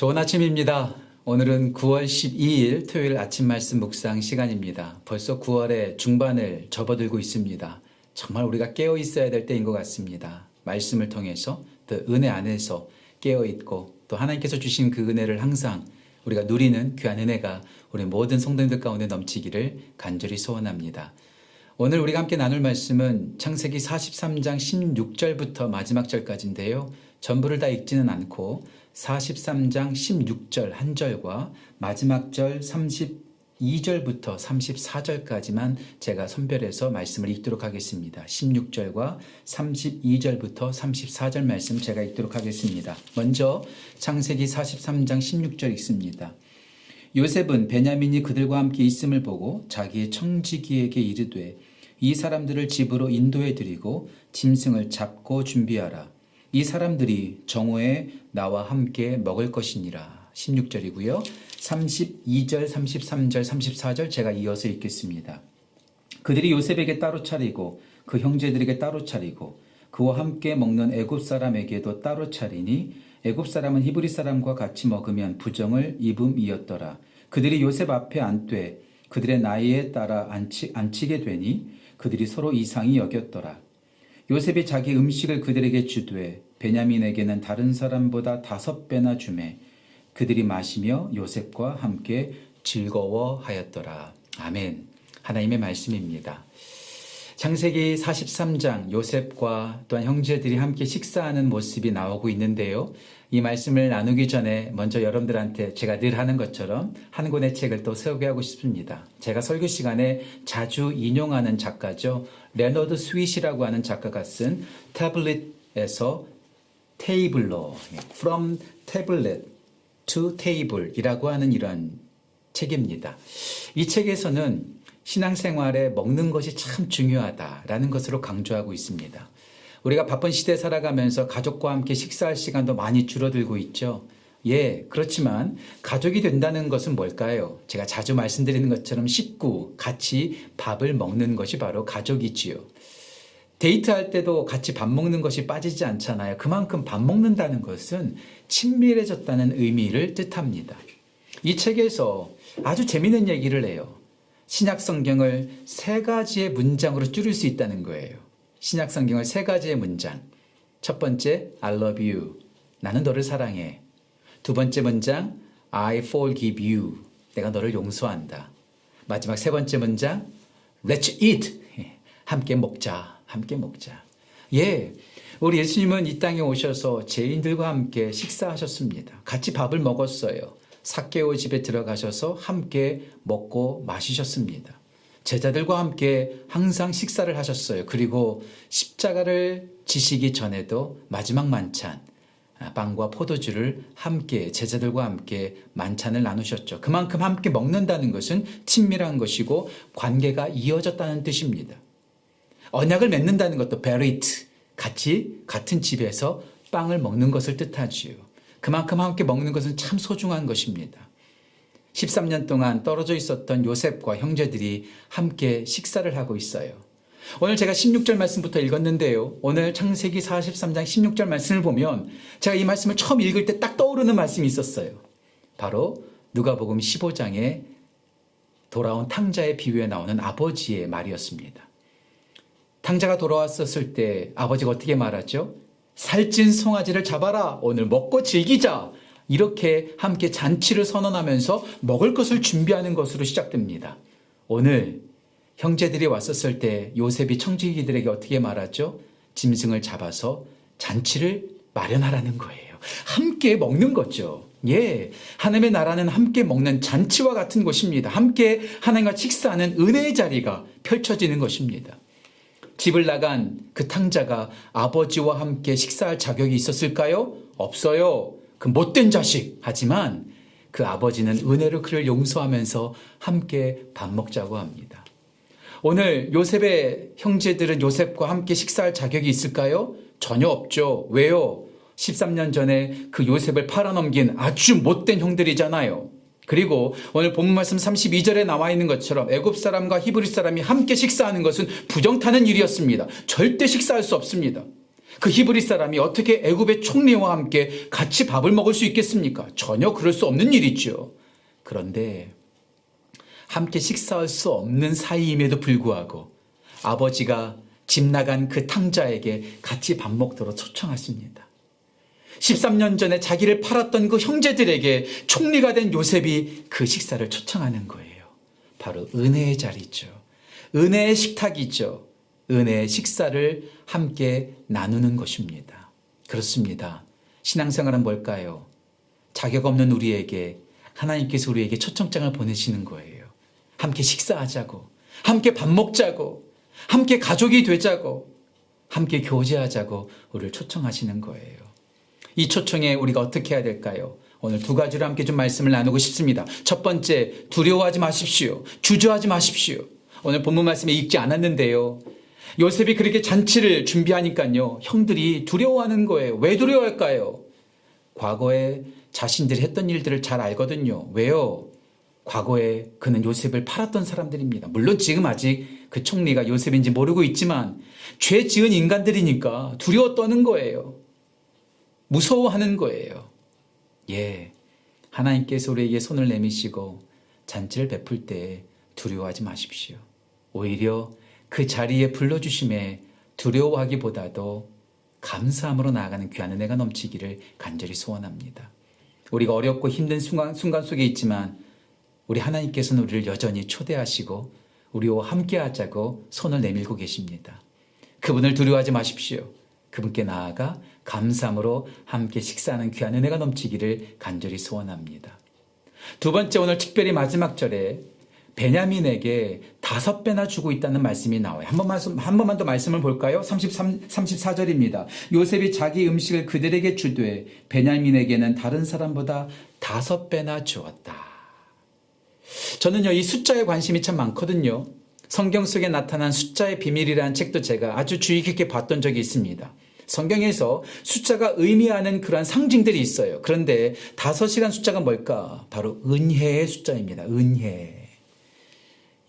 좋은 아침입니다. 오늘은 9월 12일 토요일 아침 말씀 묵상 시간입니다. 벌써 9월의 중반을 접어들고 있습니다. 정말 우리가 깨어 있어야 될 때인 것 같습니다. 말씀을 통해서 또 은혜 안에서 깨어 있고 또 하나님께서 주신 그 은혜를 항상 우리가 누리는 귀한 은혜가 우리 모든 성도님들 가운데 넘치기를 간절히 소원합니다. 오늘 우리가 함께 나눌 말씀은 창세기 43장 16절부터 마지막 절까지인데요. 전부를 다 읽지는 않고 43장 16절 한 절과 마지막 절 32절부터 34절까지만 제가 선별해서 말씀을 읽도록 하겠습니다. 16절과 32절부터 34절 말씀 제가 읽도록 하겠습니다. 먼저 창세기 43장 16절 읽습니다. 요셉은 베냐민이 그들과 함께 있음을 보고 자기의 청지기에게 이르되 이 사람들을 집으로 인도해드리고 짐승을 잡고 준비하라. 이 사람들이 정오에 나와 함께 먹을 것이니라. 16절이고요. 32절, 33절, 34절 제가 이어서 읽겠습니다. 그들이 요셉에게 따로 차리고 그 형제들에게 따로 차리고 그와 함께 먹는 애굽 사람에게도 따로 차리니 애굽 사람은 히브리 사람과 같이 먹으면 부정을 입음이었더라. 그들이 요셉 앞에 앉되 그들의 나이에 따라 앉히게 되니 그들이 서로 이상히 여겼더라. 요셉이 자기 음식을 그들에게 주되 베냐민에게는 다른 사람보다 5배나 주매 그들이 마시며 요셉과 함께 즐거워하였더라. 아멘. 하나님의 말씀입니다. 창세기 43장 요셉과 또한 형제들이 함께 식사하는 모습이 나오고 있는데요. 이 말씀을 나누기 전에 먼저 여러분들한테 제가 늘 하는 것처럼 한 권의 책을 또 소개하고 싶습니다. 제가 설교 시간에 자주 인용하는 작가죠. 레너드 스윗이라고 하는 작가가 쓴 태블릿에서 테이블로 From Tablet to Table 이라고 하는 이런 책입니다. 이 책에서는 신앙생활에 먹는 것이 참 중요하다라는 것으로 강조하고 있습니다. 우리가 바쁜 시대에 살아가면서 가족과 함께 식사할 시간도 많이 줄어들고 있죠. 예, 그렇지만 가족이 된다는 것은 뭘까요? 제가 자주 말씀드리는 것처럼 식구, 같이 밥을 먹는 것이 바로 가족이지요. 데이트할 때도 같이 밥 먹는 것이 빠지지 않잖아요. 그만큼 밥 먹는다는 것은 친밀해졌다는 의미를 뜻합니다. 이 책에서 아주 재미있는 얘기를 해요. 신약 성경을 3가지의 문장으로 줄일 수 있다는 거예요. 신약 성경을 3가지의 문장. 첫 번째, I love you. 나는 너를 사랑해. 두 번째 문장, I forgive you. 내가 너를 용서한다. 마지막 3번째 문장, Let's eat. 함께 먹자. 함께 먹자. 예, 우리 예수님은 이 땅에 오셔서 죄인들과 함께 식사하셨습니다. 같이 밥을 먹었어요. 삭개오 집에 들어가셔서 함께 먹고 마시셨습니다. 제자들과 함께 항상 식사를 하셨어요. 그리고 십자가를 지시기 전에도 마지막 만찬, 빵과 포도주를 함께 제자들과 함께 만찬을 나누셨죠. 그만큼 함께 먹는다는 것은 친밀한 것이고 관계가 이어졌다는 뜻입니다. 언약을 맺는다는 것도 베리트, 같은 집에서 빵을 먹는 것을 뜻하지요. 그만큼 함께 먹는 것은 참 소중한 것입니다. 13년 동안 떨어져 있었던 요셉과 형제들이 함께 식사를 하고 있어요. 오늘 제가 16절 말씀부터 읽었는데요. 오늘 창세기 43장 16절 말씀을 보면 제가 이 말씀을 처음 읽을 때 딱 떠오르는 말씀이 있었어요. 바로 누가복음 15장에 돌아온 탕자의 비유에 나오는 아버지의 말이었습니다. 탕자가 돌아왔었을 때 아버지가 어떻게 말하죠? 살찐 송아지를 잡아라. 오늘 먹고 즐기자. 이렇게 함께 잔치를 선언하면서 먹을 것을 준비하는 것으로 시작됩니다. 오늘 형제들이 왔었을 때 요셉이 청지기들에게 어떻게 말하죠? 짐승을 잡아서 잔치를 마련하라는 거예요. 함께 먹는 거죠. 예, 하나님의 나라는 함께 먹는 잔치와 같은 곳입니다. 함께 하나님과 식사하는 은혜의 자리가 펼쳐지는 것입니다. 집을 나간 그 탕자가 아버지와 함께 식사할 자격이 있었을까요? 없어요. 그 못된 자식. 하지만 그 아버지는 은혜로 그를 용서하면서 함께 밥 먹자고 합니다. 오늘 요셉의 형제들은 요셉과 함께 식사할 자격이 있을까요? 전혀 없죠. 왜요? 13년 전에 그 요셉을 팔아넘긴 아주 못된 형들이잖아요. 그리고 오늘 본문 말씀 32절에 나와 있는 것처럼 애굽 사람과 히브리 사람이 함께 식사하는 것은 부정타는 일이었습니다. 절대 식사할 수 없습니다. 그 히브리 사람이 어떻게 애굽의 총리와 함께 같이 밥을 먹을 수 있겠습니까? 전혀 그럴 수 없는 일이죠. 그런데 함께 식사할 수 없는 사이임에도 불구하고 아버지가 집 나간 그 탕자에게 같이 밥 먹도록 초청하십니다. 13년 전에 자기를 팔았던 그 형제들에게 총리가 된 요셉이 그 식사를 초청하는 거예요. 바로 은혜의 자리죠. 은혜의 식탁이죠. 은혜의 식사를 함께 나누는 것입니다. 그렇습니다. 신앙생활은 뭘까요? 자격 없는 우리에게 하나님께서 우리에게 초청장을 보내시는 거예요. 함께 식사하자고, 함께 밥 먹자고, 함께 가족이 되자고, 함께 교제하자고 우리를 초청하시는 거예요. 이 초청에 우리가 어떻게 해야 될까요? 오늘 두 가지로 함께 좀 말씀을 나누고 싶습니다. 첫 번째, 두려워하지 마십시오. 주저하지 마십시오. 오늘 본문 말씀에 읽지 않았는데요. 요셉이 그렇게 잔치를 준비하니까요. 형들이 두려워하는 거예요. 왜 두려워할까요? 과거에 자신들이 했던 일들을 잘 알거든요. 왜요? 과거에 그는 요셉을 팔았던 사람들입니다. 물론 지금 아직 그 총리가 요셉인지 모르고 있지만 죄 지은 인간들이니까 두려워 떠는 거예요. 무서워하는 거예요. 예, 하나님께서 우리에게 손을 내미시고 잔치를 베풀 때 두려워하지 마십시오. 오히려 그 자리에 불러주심에 두려워하기보다도 감사함으로 나아가는 귀한 은혜가 넘치기를 간절히 소원합니다. 우리가 어렵고 힘든 순간 속에 있지만 우리 하나님께서는 우리를 여전히 초대하시고 우리와 함께하자고 손을 내밀고 계십니다. 그분을 두려워하지 마십시오. 그분께 나아가 감사함으로 함께 식사하는 귀한 은혜가 넘치기를 간절히 소원합니다. 두 번째, 오늘 특별히 마지막 절에 베냐민에게 5배나 주고 있다는 말씀이 나와요. 한 번만 더 말씀을 볼까요? 34절입니다. 요셉이 자기 음식을 그들에게 주되 베냐민에게는 다른 사람보다 5배나 주었다. 저는요, 이 숫자에 관심이 참 많거든요. 성경 속에 나타난 숫자의 비밀이라는 책도 제가 아주 주의 깊게 봤던 적이 있습니다. 성경에서 숫자가 의미하는 그러한 상징들이 있어요. 그런데 5이란 숫자가 뭘까? 바로 은혜의 숫자입니다. 은혜.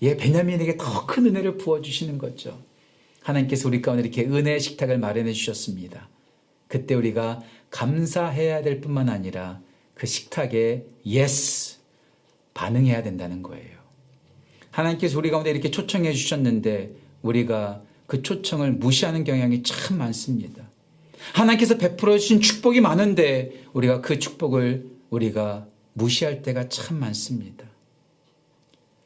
예, 베냐민에게 더 큰 은혜를 부어주시는 거죠. 하나님께서 우리 가운데 이렇게 은혜의 식탁을 마련해 주셨습니다. 그때 우리가 감사해야 될 뿐만 아니라 그 식탁에 예스! 반응해야 된다는 거예요. 하나님께서 우리 가운데 이렇게 초청해 주셨는데 우리가 그 초청을 무시하는 경향이 참 많습니다. 하나님께서 베풀어 주신 축복이 많은데 우리가 그 축복을 우리가 무시할 때가 참 많습니다.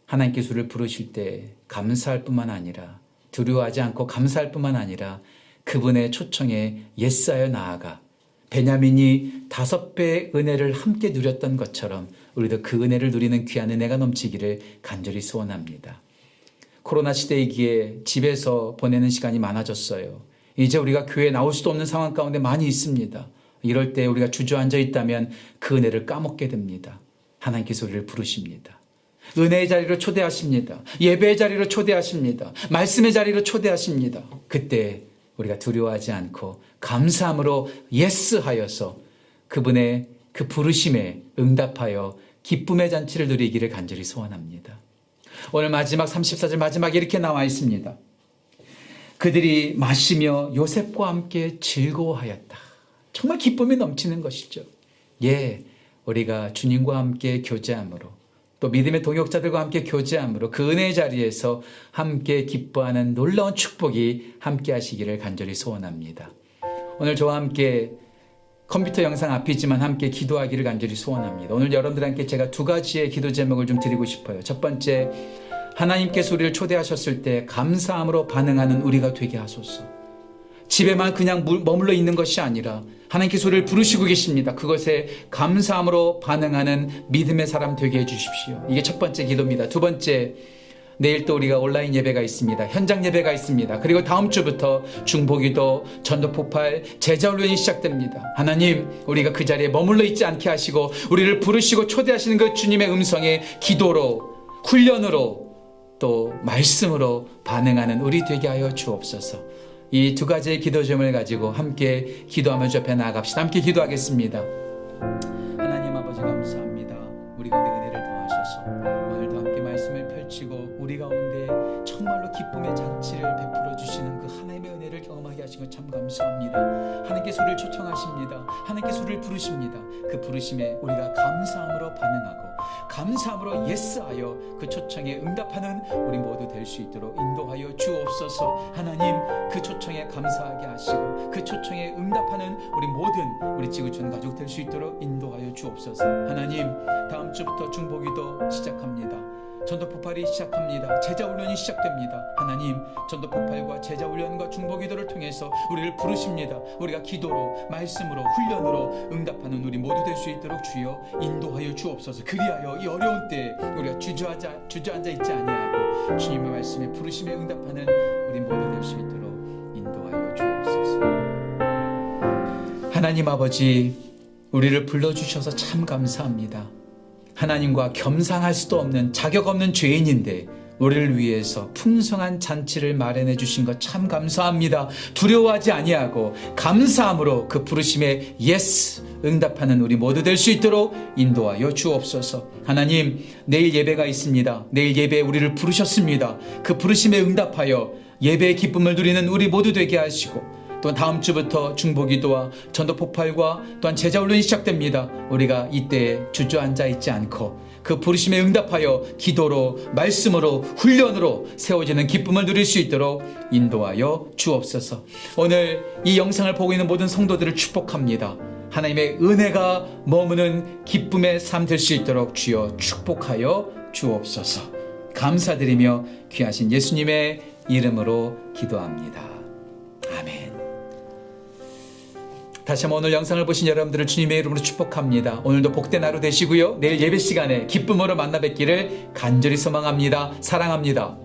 하나님께서 우리를 부르실 때 감사할 뿐만 아니라 두려워하지 않고 감사할 뿐만 아니라 그분의 초청에 예스하여 나아가 베냐민이 5배의 은혜를 함께 누렸던 것처럼 우리도 그 은혜를 누리는 귀한 은혜가 넘치기를 간절히 소원합니다. 코로나 시대이기에 집에서 보내는 시간이 많아졌어요. 이제 우리가 교회에 나올 수도 없는 상황 가운데 많이 있습니다. 이럴 때 우리가 주저앉아 있다면 그 은혜를 까먹게 됩니다. 하나님께서 우리를 부르십니다. 은혜의 자리로 초대하십니다. 예배의 자리로 초대하십니다. 말씀의 자리로 초대하십니다. 그때 우리가 두려워하지 않고 감사함으로 예스하여서 그분의 그 부르심에 응답하여 기쁨의 잔치를 누리기를 간절히 소원합니다. 오늘 마지막 34절 마지막에 이렇게 나와 있습니다. 그들이 마시며 요셉과 함께 즐거워하였다. 정말 기쁨이 넘치는 것이죠. 예, 우리가 주님과 함께 교제함으로 또 믿음의 동역자들과 함께 교제함으로 그 은혜의 자리에서 함께 기뻐하는 놀라운 축복이 함께 하시기를 간절히 소원합니다. 오늘 저와 함께 컴퓨터 영상 앞이지만 함께 기도하기를 간절히 소원합니다. 오늘 여러분들께 제가 두 가지의 기도 제목을 좀 드리고 싶어요. 첫 번째, 하나님께서 우리를 초대하셨을 때 감사함으로 반응하는 우리가 되게 하소서. 집에만 그냥 머물러 있는 것이 아니라 하나님께서 우리를 부르시고 계십니다. 그것에 감사함으로 반응하는 믿음의 사람 되게 해주십시오. 이게 첫 번째 기도입니다. 두 번째, 내일 또 우리가 온라인 예배가 있습니다. 현장 예배가 있습니다. 그리고 다음 주부터 중보기도, 전도폭발, 제자훈련이 시작됩니다. 하나님, 우리가 그 자리에 머물러 있지 않게 하시고 우리를 부르시고 초대하시는 그 주님의 음성에 기도로, 훈련으로, 또 말씀으로 반응하는 우리 되게 하여 주옵소서. 이 두 가지의 기도 점을 가지고 함께 기도하며 주 앞에 나아갑시다. 함께 기도하겠습니다. 하나님 아버지 감사합니다. 우리 가운데 은혜를 더하셔서 우리 가운데 정말로 기쁨의 잔치를 베풀어 주시는 그 하나님의 은혜를 경험하게 하신 것 참 감사합니다. 하나님께서 우리를 초청하십니다. 하나님께서 우리를 부르십니다. 그 부르심에 우리가 감사함으로 반응하고 감사함으로 예스하여 그 초청에 응답하는 우리 모두 될 수 있도록 인도하여 주옵소서. 하나님, 그 초청에 감사하게 하시고 그 초청에 응답하는 우리 모든 우리 지구촌 가족 될 수 있도록 인도하여 주옵소서. 하나님, 다음 주부터 중보기도 시작합니다. 전도 폭발이 시작합니다. 제자 훈련이 시작됩니다. 하나님, 전도 폭발과 제자 훈련과 중보기도를 통해서 우리를 부르십니다. 우리가 기도로, 말씀으로, 훈련으로 응답하는 우리 모두 될 수 있도록 주여 인도하여 주옵소서. 그리하여 이 어려운 때에 우리가 주저앉아 있지 아니하고 주님의 말씀에 부르심에 응답하는 우리 모두 될 수 있도록 인도하여 주옵소서. 하나님 아버지, 우리를 불러주셔서 참 감사합니다. 하나님과 겸상할 수도 없는 자격 없는 죄인인데 우리를 위해서 풍성한 잔치를 마련해 주신 것 참 감사합니다. 두려워하지 아니하고 감사함으로 그 부르심에 예스 응답하는 우리 모두 될 수 있도록 인도하여 주옵소서. 하나님, 내일 예배가 있습니다. 내일 예배에 우리를 부르셨습니다. 그 부르심에 응답하여 예배의 기쁨을 누리는 우리 모두 되게 하시고, 또 다음 주부터 중보기도와 전도폭발과 또한 제자훈련이 시작됩니다. 우리가 이때에 주저앉아 있지 않고 그 부르심에 응답하여 기도로, 말씀으로, 훈련으로 세워지는 기쁨을 누릴 수 있도록 인도하여 주옵소서. 오늘 이 영상을 보고 있는 모든 성도들을 축복합니다. 하나님의 은혜가 머무는 기쁨의 삶 될 수 있도록 주여 축복하여 주옵소서. 감사드리며 귀하신 예수님의 이름으로 기도합니다. 아멘. 다시 한번 오늘 영상을 보신 여러분들을 주님의 이름으로 축복합니다. 오늘도 복된 하루 되시고요. 내일 예배 시간에 기쁨으로 만나 뵙기를 간절히 소망합니다. 사랑합니다.